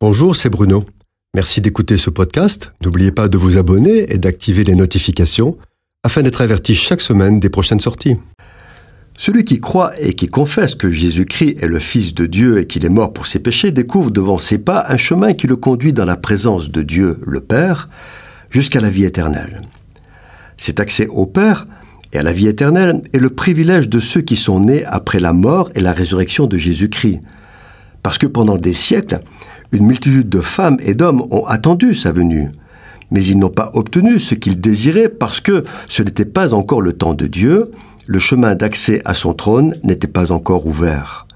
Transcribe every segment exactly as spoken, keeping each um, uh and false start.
Bonjour, c'est Bruno. Merci d'écouter ce podcast. N'oubliez pas de vous abonner et d'activer les notifications afin d'être averti chaque semaine des prochaines sorties. Celui qui croit et qui confesse que Jésus-Christ est le Fils de Dieu et qu'il est mort pour ses péchés découvre devant ses pas un chemin qui le conduit dans la présence de Dieu, le Père, jusqu'à la vie éternelle. Cet accès au Père et à la vie éternelle est le privilège de ceux qui sont nés après la mort et la résurrection de Jésus-Christ. Parce que pendant des siècles, une multitude de femmes et d'hommes ont attendu sa venue, mais ils n'ont pas obtenu ce qu'ils désiraient parce que ce n'était pas encore le temps de Dieu, le chemin d'accès à son trône n'était pas encore ouvert.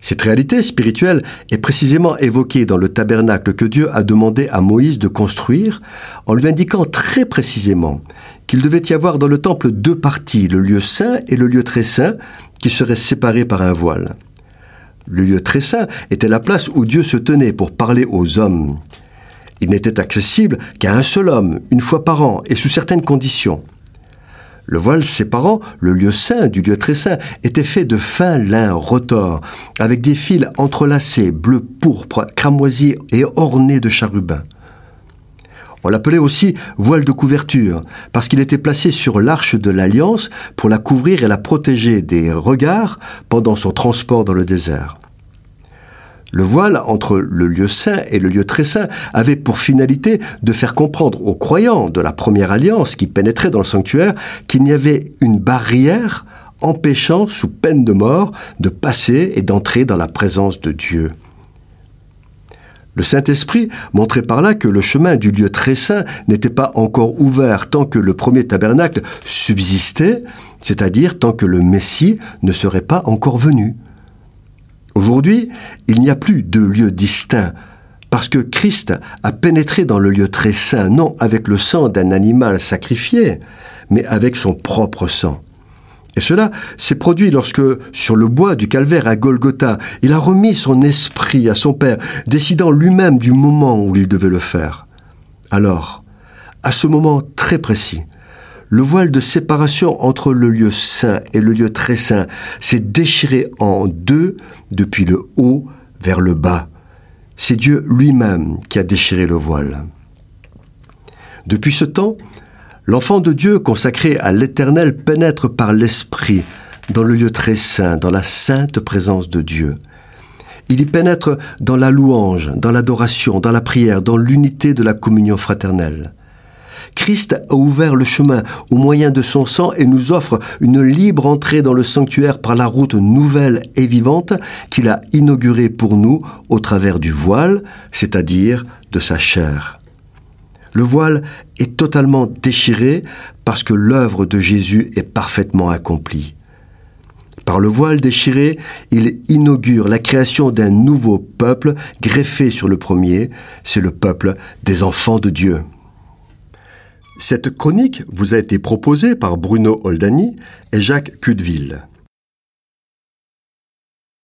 Cette réalité spirituelle est précisément évoquée dans le tabernacle que Dieu a demandé à Moïse de construire en lui indiquant très précisément qu'il devait y avoir dans le temple deux parties, le lieu saint et le lieu très saint, qui seraient séparés par un voile. Le lieu très saint était la place où Dieu se tenait pour parler aux hommes. Il n'était accessible qu'à un seul homme, une fois par an, et sous certaines conditions. Le voile séparant le lieu saint du lieu très saint était fait de fin lin retors, avec des fils entrelacés, bleu pourpre, cramoisi et ornés de chérubins. On l'appelait aussi voile de couverture, parce qu'il était placé sur l'arche de l'Alliance pour la couvrir et la protéger des regards pendant son transport dans le désert. Le voile entre le lieu saint et le lieu très saint avait pour finalité de faire comprendre aux croyants de la première alliance qui pénétraient dans le sanctuaire qu'il n'y avait une barrière empêchant, sous peine de mort, de passer et d'entrer dans la présence de Dieu. Le Saint-Esprit montrait par là que le chemin du lieu très saint n'était pas encore ouvert tant que le premier tabernacle subsistait, c'est-à-dire tant que le Messie ne serait pas encore venu. Aujourd'hui, il n'y a plus de lieu distinct, parce que Christ a pénétré dans le lieu très saint, non avec le sang d'un animal sacrifié, mais avec son propre sang. Et cela s'est produit lorsque, sur le bois du calvaire à Golgotha, il a remis son esprit à son Père, décidant lui-même du moment où il devait le faire. Alors, à ce moment très précis, le voile de séparation entre le lieu saint et le lieu très saint s'est déchiré en deux depuis le haut vers le bas. C'est Dieu lui-même qui a déchiré le voile. Depuis ce temps, l'enfant de Dieu consacré à l'Éternel pénètre par l'Esprit dans le lieu très saint, dans la sainte présence de Dieu. Il y pénètre dans la louange, dans l'adoration, dans la prière, dans l'unité de la communion fraternelle. Christ a ouvert le chemin au moyen de son sang et nous offre une libre entrée dans le sanctuaire par la route nouvelle et vivante qu'il a inaugurée pour nous au travers du voile, c'est-à-dire de sa chair. Le voile est totalement déchiré parce que l'œuvre de Jésus est parfaitement accomplie. Par le voile déchiré, il inaugure la création d'un nouveau peuple greffé sur le premier, c'est le peuple des enfants de Dieu. Cette chronique vous a été proposée par Bruno Oldani et Jacques Cudeville.